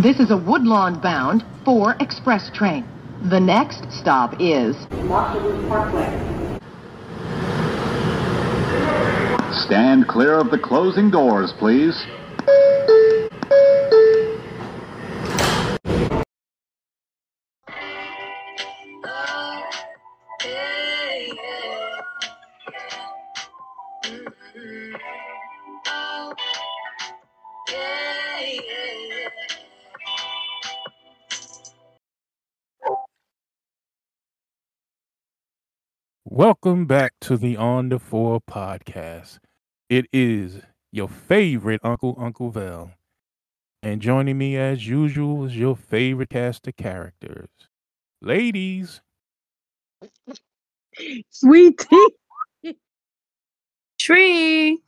This is a Woodlawn-bound 4 express train. The next stop is Washington Parkway. Stand clear of the closing doors, please. Welcome back to the On the Four podcast. It is your favorite Uncle Val. And joining me as usual is your favorite cast of characters. Ladies. Sweetie. Tree.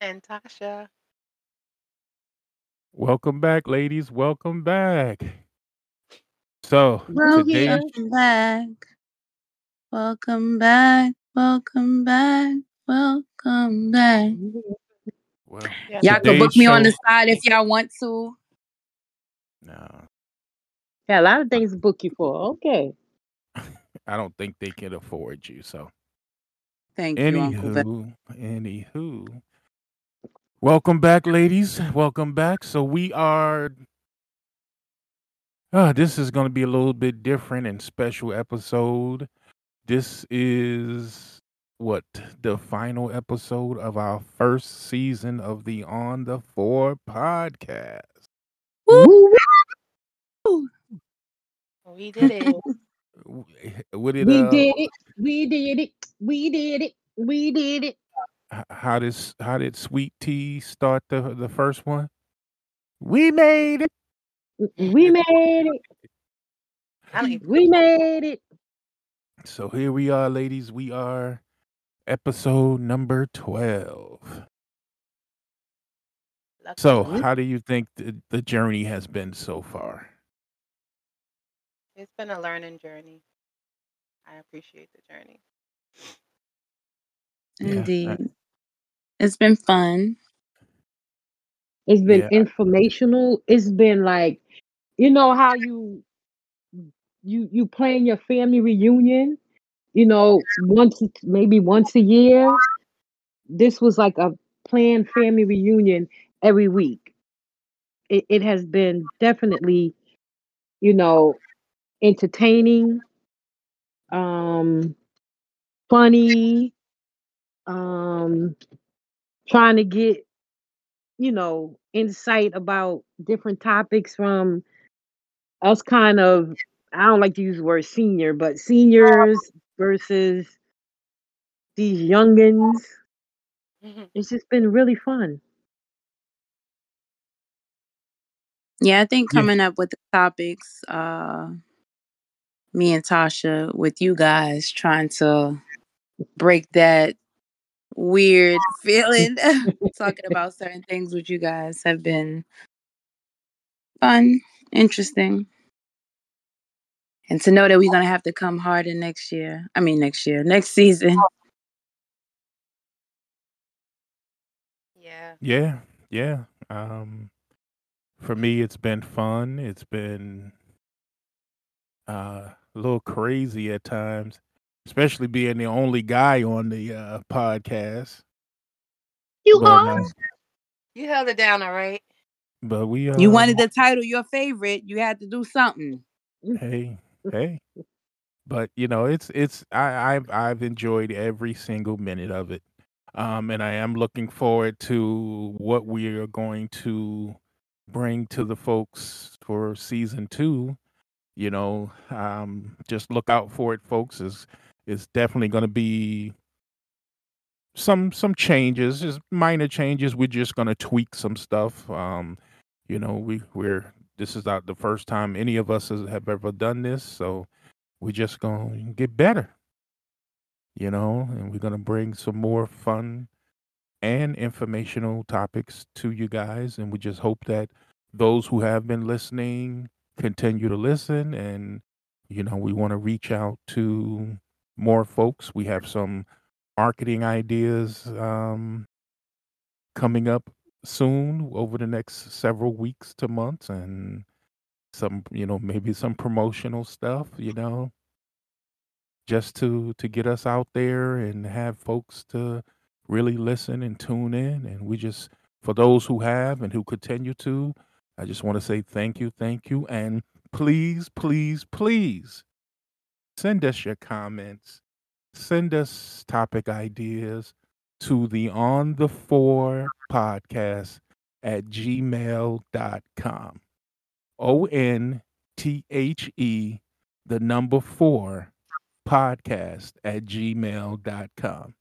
And Tasha. Welcome back, ladies. Welcome back. So, Welcome back. Well, y'all can book me on the side if y'all want to. No. Yeah, a lot of things book you for. Okay. I don't think they can afford you, so. Thank you, Uncle. Welcome back, ladies. Welcome back. So we are... this is going to be a little bit different and special episode. This is the final episode of our first season of the On the Four podcast. Woo! We did it. We did it. How did Sweet Tea start the first one? We made it. So here we are, ladies. We are episode number 12. So how do you think the journey has been so far? It's been a learning journey. I appreciate the journey. Indeed. Yeah. It's been fun. It's been informational. It's been like, you know how you plan your family reunion, you know, maybe once a year. This was like a planned family reunion every week. It has been definitely, you know, entertaining, funny, trying to get, you know, insight about different topics from us kind of, I don't like to use the word senior, but seniors versus these youngins. Mm-hmm. It's just been really fun. Yeah, I think coming up with the topics, me and Tasha, with you guys, trying to break that weird feeling, talking about certain things with you guys have been fun, interesting. And to know that we're going to have to come harder next season. Yeah. For me, it's been fun. It's been a little crazy at times, especially being the only guy on the podcast. You held it down, all right? But you wanted the title, your favorite. You had to do something. Hey, but you know, it's I've enjoyed every single minute of it, and I am looking forward to what we are going to bring to the folks for season 2. You know, just look out for it, folks. It's definitely going to be some changes, just minor changes. We're just going to tweak some stuff. You know, we're. This is not the first time any of us have ever done this, so we're just going to get better, you know, and we're going to bring some more fun and informational topics to you guys, and we just hope that those who have been listening continue to listen, and, you know, we want to reach out to more folks. We have some marketing ideas coming up soon over the next several weeks to months, and some, maybe some promotional stuff, just to get us out there and have folks to really listen and tune in. And we just, for those who have and who continue to, I just want to say thank you. And please, please, please send us your comments. Send us topic ideas to the onthefourpodcast at gmail.com. ONTHE, 4 podcast at gmail.com.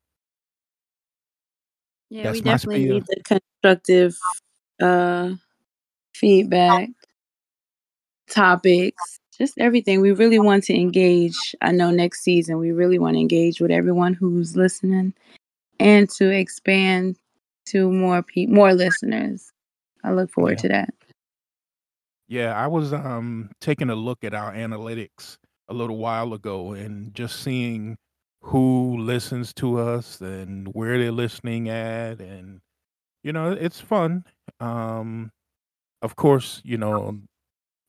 Yeah, that's, we definitely need the constructive feedback, topics, just everything. We really want to engage. I know next season we really want to engage with everyone who's listening and to expand to more listeners. I look forward to that. Yeah, I was taking a look at our analytics a little while ago and just seeing who listens to us and where they're listening at. And, it's fun. Of course, the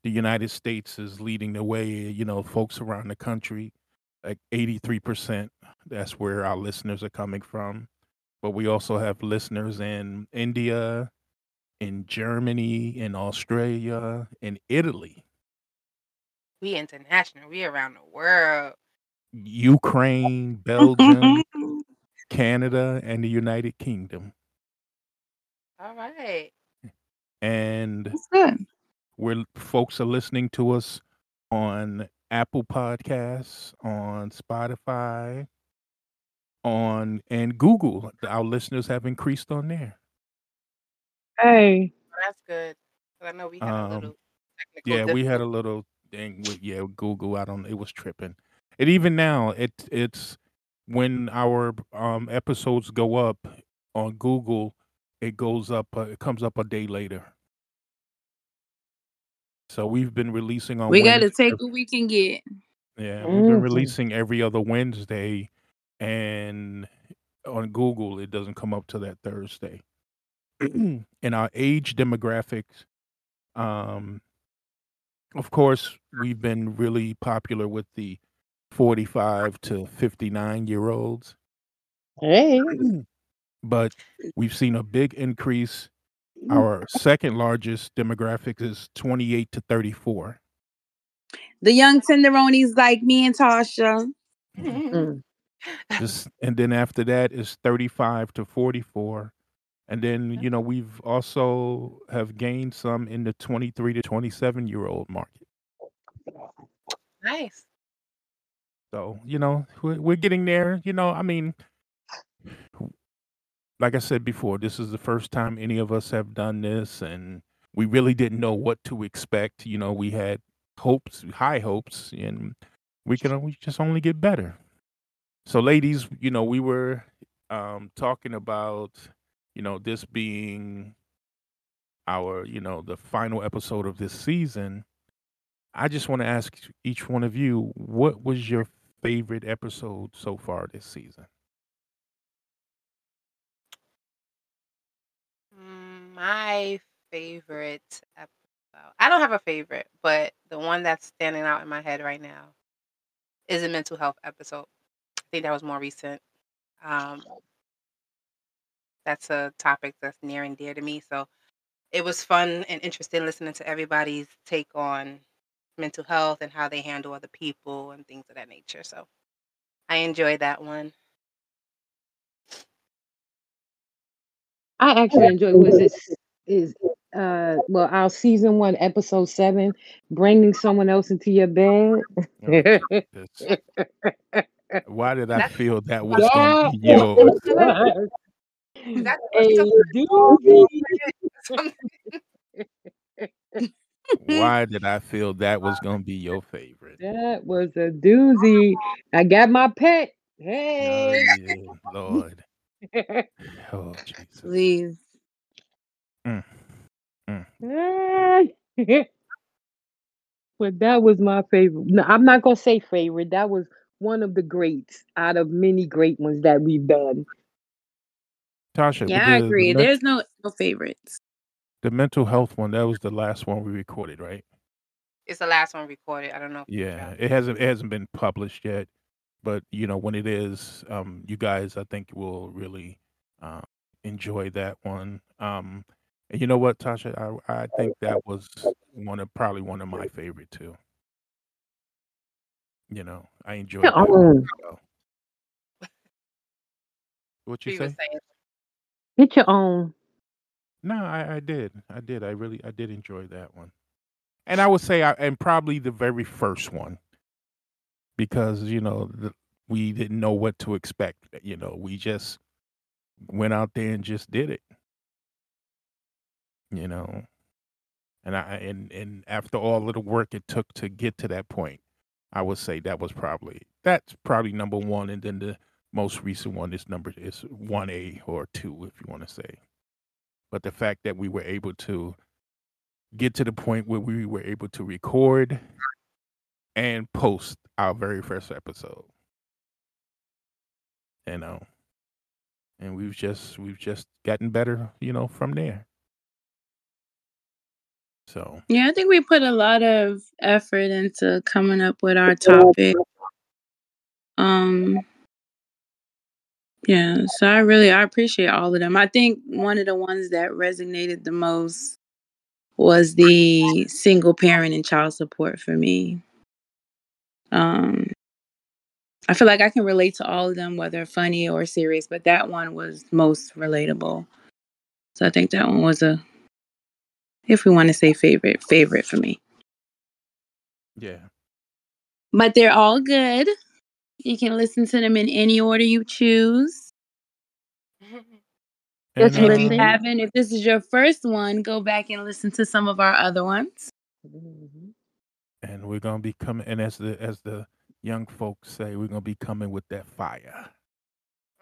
United States is leading the way. Folks around the country, like 83%, that's where our listeners are coming from. But we also have listeners in India, in Germany, in Australia, in Italy. We international. We around the world. Ukraine, Belgium, Canada, and the United Kingdom. All right. And that's good. Where folks are listening to us on Apple Podcasts, on Spotify, and Google. Our listeners have increased on there. Hey, that's good. I know we had a little technical difficulty. We had a little thing with Google. I don't. It was tripping. And even now, it's when our episodes go up on Google, it goes up. It comes up a day later. So we've been releasing on. We got to take what we can get. Yeah, we've been releasing every other Wednesday, and on Google it doesn't come up to that Thursday. And our age demographics, of course, we've been really popular with the 45 to 59-year-olds. Hey, but we've seen a big increase. Our second largest demographic is 28 to 34. The young tenderonis like me and Tasha. Mm-hmm. And then after that is 35 to 44. And then, we've also have gained some in the 23 to 27-year-old market. Nice. So, we're getting there. I mean, like I said before, this is the first time any of us have done this, and we really didn't know what to expect. We had high hopes, and we just only get better. So, ladies, we were talking about, this being our, the final episode of this season. I just want to ask each one of you, what was your favorite episode so far this season? My favorite episode. I don't have a favorite, but the one that's standing out in my head right now is a mental health episode. I think that was more recent. That's a topic that's near and dear to me. So it was fun and interesting listening to everybody's take on mental health and how they handle other people and things of that nature. So I enjoyed that one. I actually enjoyed our season 1, episode 7, bringing someone else into your bed. Why did I feel that was going to be yours? Why did I feel that was going to be your favorite? That was a doozy. I got my pet. Hey, oh, yeah, Lord. Oh, Jesus. Please. Well, that was my favorite. No, I'm not going to say favorite. That was one of the greats out of many great ones that we've done. Tasha. Yeah, I agree. There's no favorites. The mental health one, that was the last one we recorded, right? It's the last one recorded. I don't know. Yeah, it hasn't been published yet, but you know, when it is, you guys, I think, will really enjoy that one. And you know what, Tasha, I think that was probably one of my favorite too. You know, I enjoyed it. What you say? Get your own. No, I did. I really did enjoy that one. And I would say, and probably the very first one, because, you know, we didn't know what to expect. You know, we just went out there and just did it. You know, and I after all of the work it took to get to that point, I would say that's probably number one. And then the most recent one is 1A or 2, if you want to say. But the fact that we were able to get to the point where we were able to record and post our very first episode, you know, and we've just gotten better, you know, from there. So yeah, I think we put a lot of effort into coming up with our topic. Yeah, so I appreciate all of them. I think one of the ones that resonated the most was the single parent and child support for me. I feel like I can relate to all of them, whether funny or serious, but that one was most relatable. So I think that one was a, if we want to say favorite for me. Yeah. But they're all good. You can listen to them in any order you choose. Just if you haven't, if this is your first one, go back and listen to some of our other ones. And we're gonna be coming, and as the young folks say, we're gonna be coming with that fire.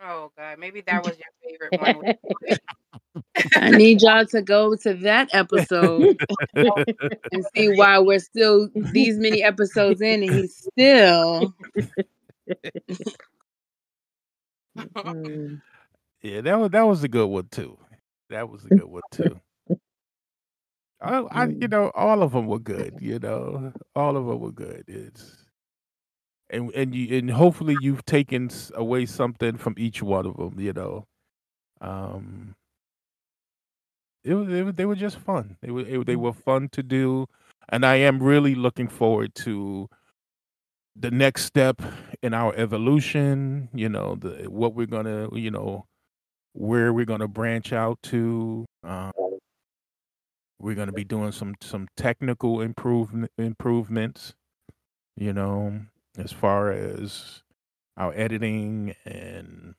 Oh God, maybe that was your favorite one. I need y'all to go to that episode and see why we're still these many episodes in, and he's still. Yeah, that was a good one too. That was a good one too. I you know, all of them were good. You know, all of them were good. And hopefully you've taken away something from each one of them. You know, they were just fun. They were fun to do, and I am really looking forward to the next step in our evolution. You know, what we're gonna, you know, where we're gonna branch out to. We're gonna be doing some technical improvements. You know, as far as our editing and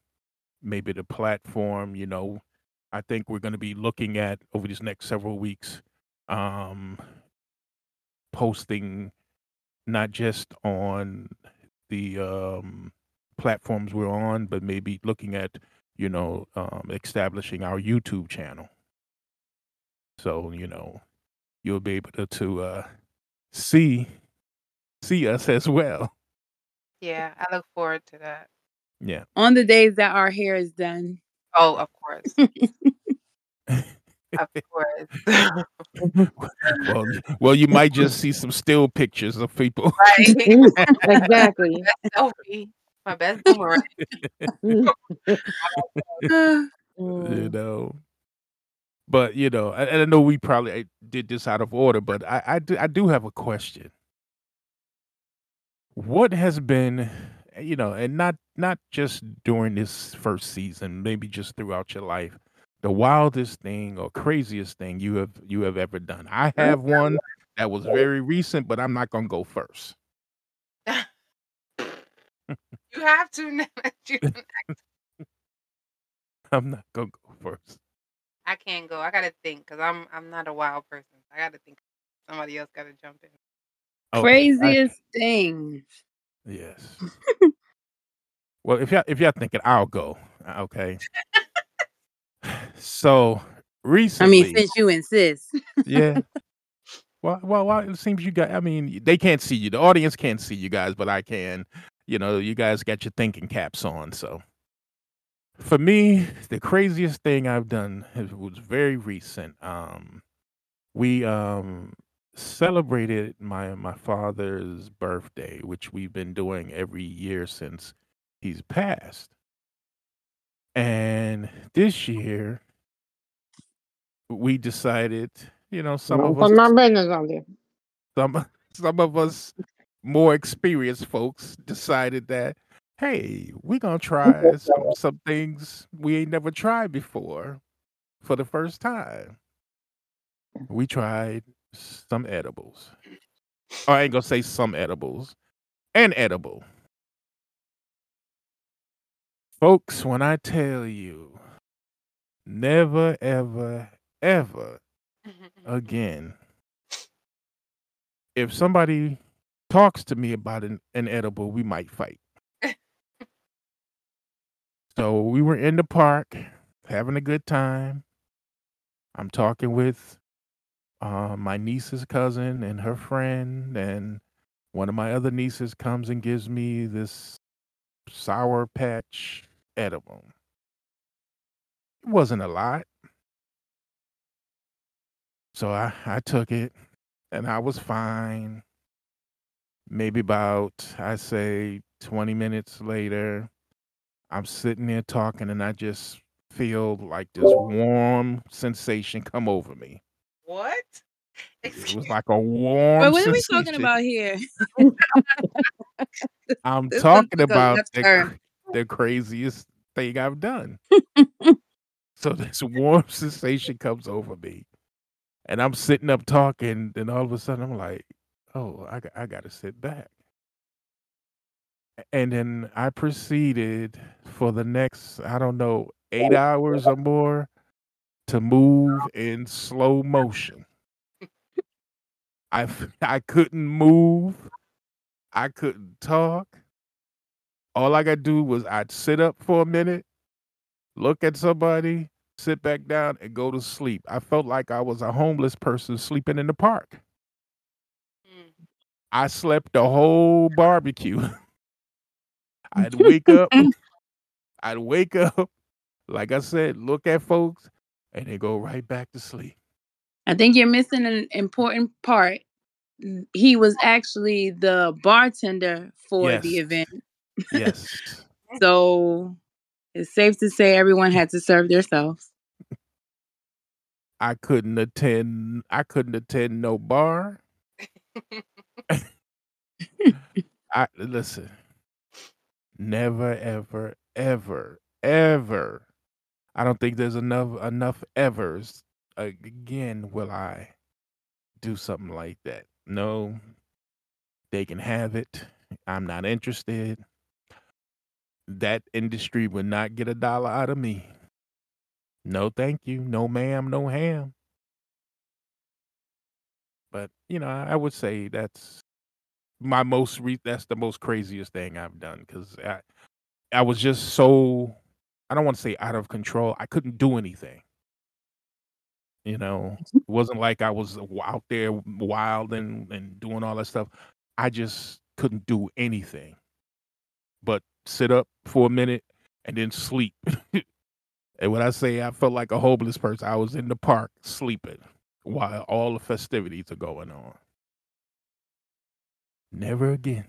maybe the platform. You know, I think we're gonna be looking at over these next several weeks, posting. Not just on the platforms we're on, but maybe looking at, you know, establishing our YouTube channel. So, you know, you'll be able to see us as well. Yeah, I look forward to that. Yeah. On the days that our hair is done. Oh, of course. Of course. well, you might just see some still pictures of people. Right. Exactly. My best boomerang. You know, but you know, and I know we probably did this out of order, but I do have a question. What has been, you know, and not just during this first season, maybe just throughout your life, the wildest thing or craziest thing you have ever done? I have one that was very recent, but I'm not gonna go first. You have to now. I'm not gonna go first. I can't go. I gotta think, because I'm not a wild person. I gotta think. Somebody else gotta jump in. Okay. Craziest thing. Yes. Well, if y'all thinking, I'll go. Okay. So recently, I mean, since you insist, yeah. Well, it seems you guys. I mean, they can't see you. The audience can't see you guys, but I can. You know, you guys got your thinking caps on. So, For me, the craziest thing I've done was very recent. We celebrated my father's birthday, which we've been doing every year since he's passed. And this year, we decided, some of us more experienced folks decided that, hey, we're going to try some things we ain't never tried before for the first time. We tried some edibles. Or I ain't going to say some edibles. An edible. Folks, when I tell you, never, ever, ever again, if somebody talks to me about an edible, we might fight. So we were in the park having a good time. I'm talking with my niece's cousin and her friend, and one of my other nieces comes and gives me this Sour Patch edible. It wasn't a lot. So I took it, and I was fine. Maybe about, I say, 20 minutes later, I'm sitting there talking, and I just feel like this warm sensation come over me. What? It was like a warm sensation. But what are we talking about here? I'm talking about the craziest thing I've done. So this warm sensation comes over me. And I'm sitting up talking, and all of a sudden I'm like, oh, I got to sit back. And then I proceeded for the next, I don't know, 8 hours or more to move in slow motion. I couldn't move. I couldn't talk. All I could do was I'd sit up for a minute, look at somebody, sit back down, and go to sleep. I felt like I was a homeless person sleeping in the park. I slept the whole barbecue. I'd wake up, like I said, look at folks, and they go right back to sleep. I think you're missing an important part. He was actually the bartender for the event. Yes. So it's safe to say everyone had to serve themselves. I couldn't attend no bar. Listen. Never, ever, ever, ever. I don't think there's enough evers. Again, will I do something like that? No, they can have it. I'm not interested. That industry would not get $1 out of me. No, thank you. No, ma'am. No, ham. But I would say that's my that's the most craziest thing I've done, because I was just so, I don't want to say out of control. I couldn't do anything. It wasn't like I was out there wild and doing all that stuff. I just couldn't do anything but sit up for a minute and then sleep. And when I say I felt like a homeless person, I was in the park sleeping while all the festivities are going on. Never again.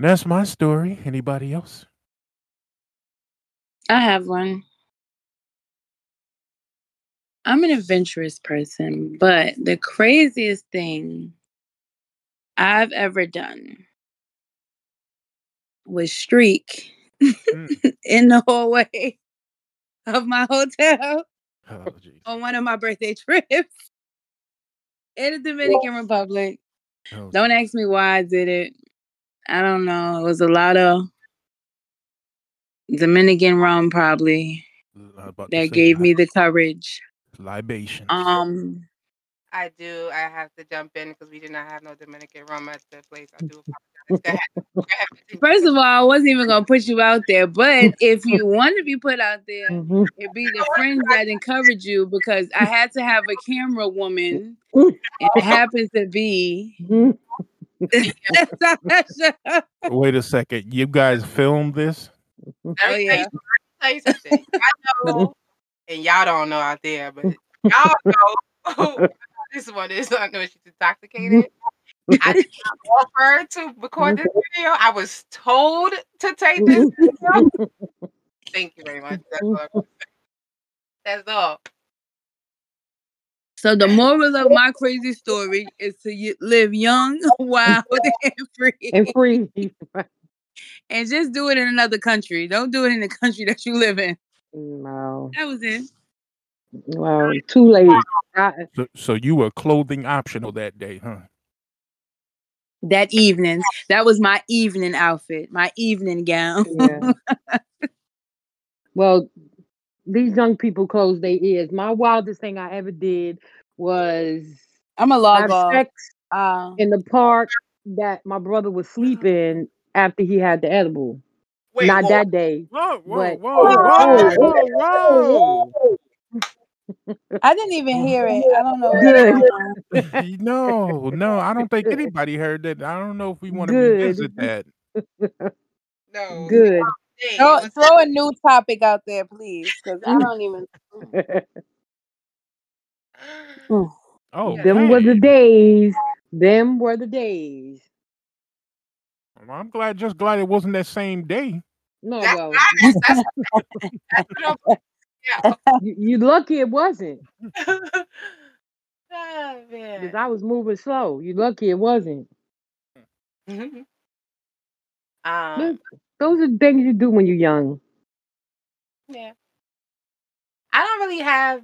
And that's my story. Anybody else? I have one. I'm an adventurous person, but the craziest thing I've ever done was streak in the hallway of my hotel on one of my birthday trips in the Dominican Republic. Oh, don't ask me why I did it. I don't know. It was a lot of Dominican rum, probably, that gave me the courage. Libation. I do. I have to jump in because we did not have no Dominican rum at the place. I do apologize. First of all, I wasn't even gonna put you out there, but if you want to be put out there, it'd be the friends that encourage you, because I had to have a camera woman. It happens to be. Wait a second. You guys filmed this? Let me tell you something. I know, and y'all don't know out there, but y'all know this one is. I know she's intoxicated. I did not offer to record this video. I was told to take this video. Thank you very much. That's all. That's all. So the moral of my crazy story is to live young, wild, and free. And free. And just do it in another country. Don't do it in the country that you live in. No. That was it. Well, too late. So you were clothing optional that day, huh? That evening. That was my evening outfit. My evening gown. Yeah. Well, these young people close their ears. My wildest thing I ever did was in the park that my brother was sleeping after he had the edible. Wait, not whoa. That day. Whoa. I didn't even hear it. I don't know. Good. No, I don't think anybody heard that. I don't know if we want to revisit that. No. Good. Throw a new topic out there, please, because I don't even. Oh, yeah. Them were the days. Them were the days. Well, I'm just glad it wasn't that same day. No, you're lucky it wasn't. Oh, man. Because I was moving slow. You're lucky it wasn't. Those are things you do when you're young. Yeah. I don't really have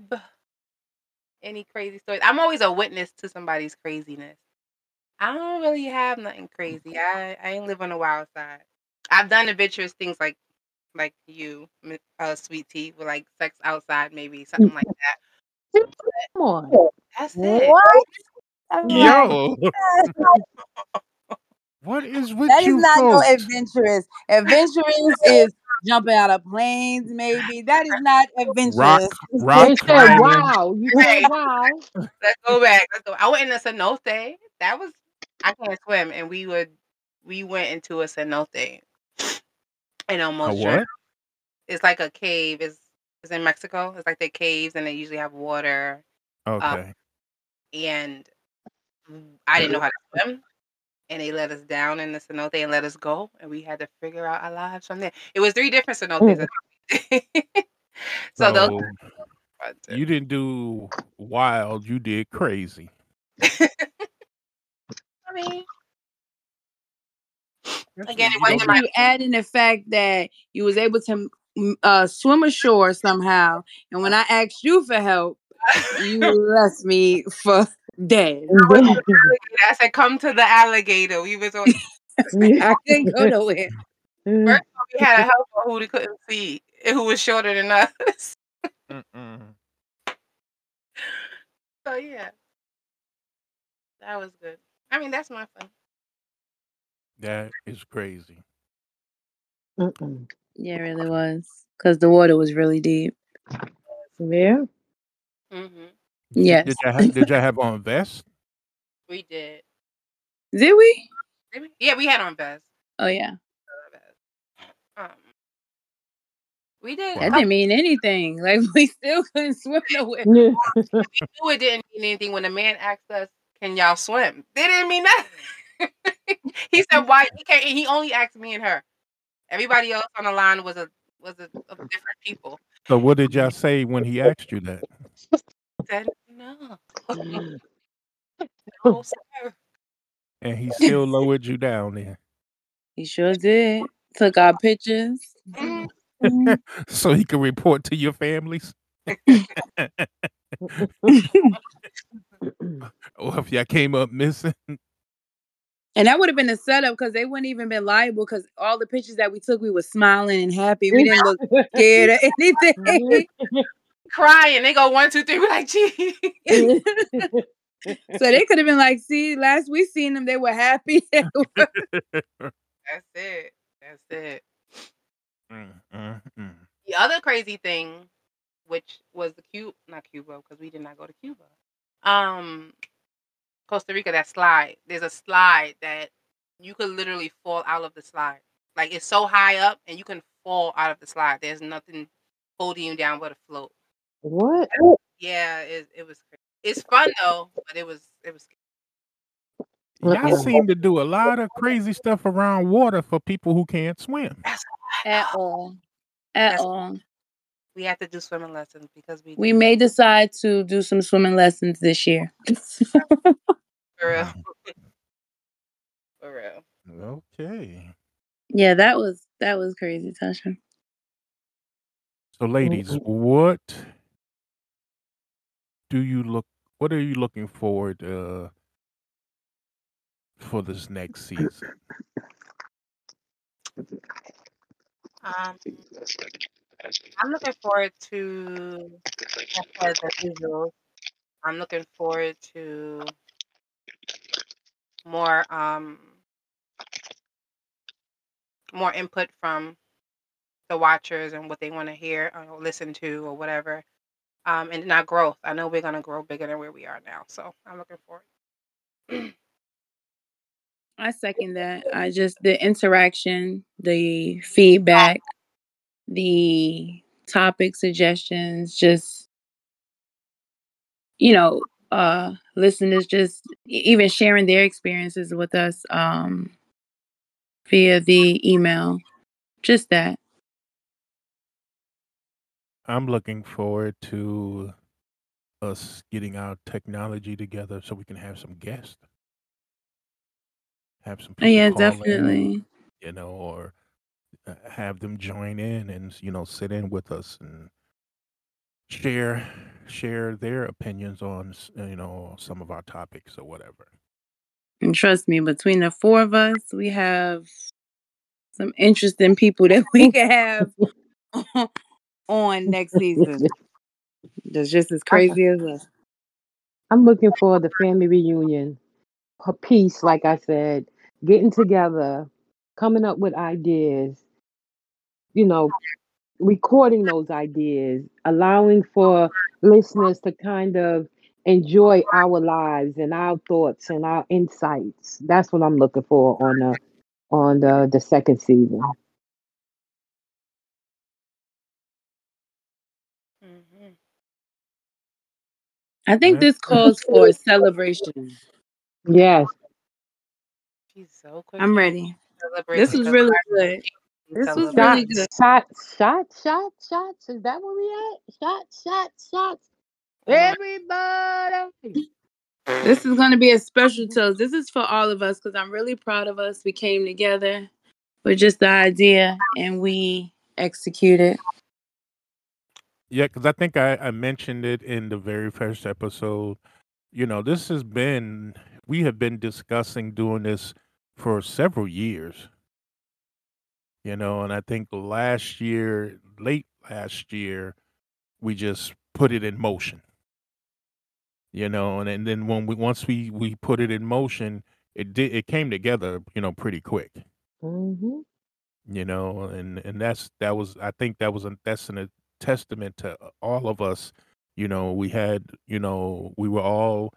any crazy stories. I'm always a witness to somebody's craziness. I don't really have nothing crazy. I ain't live on the wild side. I've done adventurous things like you, Sweet Tea, with like sex outside, maybe something like that. Come on. That's it. What? Yo. What is with that you? That is not folks? No adventurous. Adventurous is jumping out of planes, maybe. That is not adventurous. Rock said, wow. You said, wow. Let's go back. Let's go. I went in a cenote. That was, I can't swim. And we went into a cenote. And almost drowned. It's like a cave. It's in Mexico. It's like the caves and they usually have water. Okay. And I didn't know how to swim. And they let us down in the cenote and let us go. And we had to figure out our lives from there. It was 3 different cenotes. So those. You didn't do wild. You did crazy. I mean. Again, it wasn't my... Adding the fact that you was able to swim ashore somehow. And when I asked you for help, you left me for... dead. I said, come to the alligator. We was on. I didn't go nowhere. First of all, we had a helper who we couldn't see, who was shorter than us. So yeah, that was good. I mean, that's my fun. That is crazy. Yeah, it really was, because the water was really deep. Yeah. Mm-hmm. Yes. Did y'all have on vests? We did. Did we? Yeah, we had on vests. Oh yeah. We did. That didn't mean anything. Like we still couldn't swim nowhere. We knew it didn't mean anything when a man asked us, "Can y'all swim?" They didn't mean nothing. He said, "Why?" He only asked me and her. Everybody else on the line was of different people. So what did y'all say when he asked you that? Said, no. No, sir. And he still lowered you down there. He sure did. Took our pictures. So he could report to your families. Or if y'all came up missing. And that would have been a setup, because they wouldn't even been liable, because all the pictures that we took, we were smiling and happy. We didn't look scared or anything. Crying, they go 1, 2, 3. We're like, gee. So they could have been like, see, last we seen them, they were happy. That's it. That's it. The other crazy thing, which was not Cuba, because we did not go to Cuba. Costa Rica, that slide. There's a slide that you could literally fall out of the slide. Like it's so high up, and you can fall out of the slide. There's nothing holding you down but a float. What? Yeah, it was crazy. It's fun though, but it was. Y'all seem to do a lot of crazy stuff around water for people who can't swim. At all. We have to do swimming lessons because we may decide to do some swimming lessons this year. For real. Okay. Yeah, that was crazy, Tasha. So, ladies, what are you looking forward to for this next season? I'm looking forward to the visuals. I'm looking forward to more input from the watchers and what they want to hear or listen to or whatever. And our growth. I know we're going to grow bigger than where we are now. So I'm looking forward. I second that. The interaction, the feedback, the topic suggestions, just, listeners just even sharing their experiences with us via the email. Just that. I'm looking forward to us getting our technology together so we can have some guests. Have some people call definitely. In, or have them join in and, sit in with us and share their opinions on, some of our topics or whatever. And trust me, between the four of us, we have some interesting people that we can have on next season. That's just as crazy as us. I'm looking for the family reunion. A piece, like I said, getting together, coming up with ideas, recording those ideas, allowing for listeners to kind of enjoy our lives and our thoughts and our insights. That's what I'm looking for on the second season. Mm-hmm. I think this calls for a celebration. Yes. She's so quick. I'm ready. This was really good. Shots. Is that where we at? Shots. Everybody. This is going to be a special toast. This is for all of us because I'm really proud of us. We came together with just the idea and we executed. Yeah, because I think I mentioned it in the very first episode. We have been discussing doing this for several years, and I think late last year, we just put it in motion, and then once we put it in motion, it came together, pretty quick, mm-hmm. And that's a testament to all of us. We were all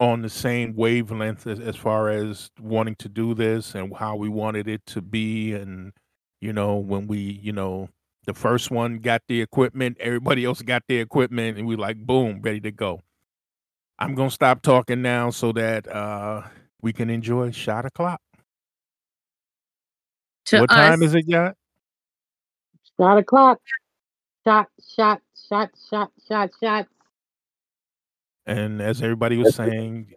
on the same wavelength as far as wanting to do this and how we wanted it to be. And, when we, the first one got the equipment, everybody else got their equipment, and we like, boom, ready to go. I'm going to stop talking now so that we can enjoy shot o'clock. What time is it, y'all? Shot o'clock. Shot. And as everybody was saying,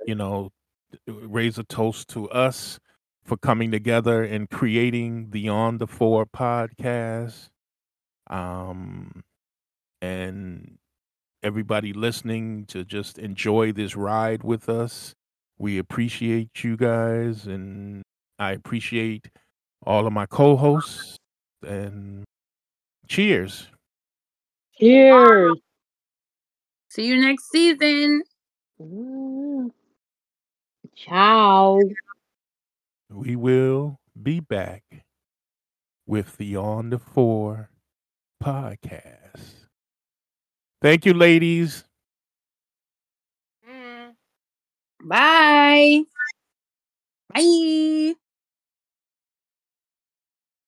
raise a toast to us for coming together and creating the On the Four podcast. And everybody listening to just enjoy this ride with us. We appreciate you guys, and I appreciate all of my co-hosts. And cheers. Cheers. See you next season. Ooh. Ciao. We will be back with the On the Four podcast. Thank you, ladies. Bye. Bye.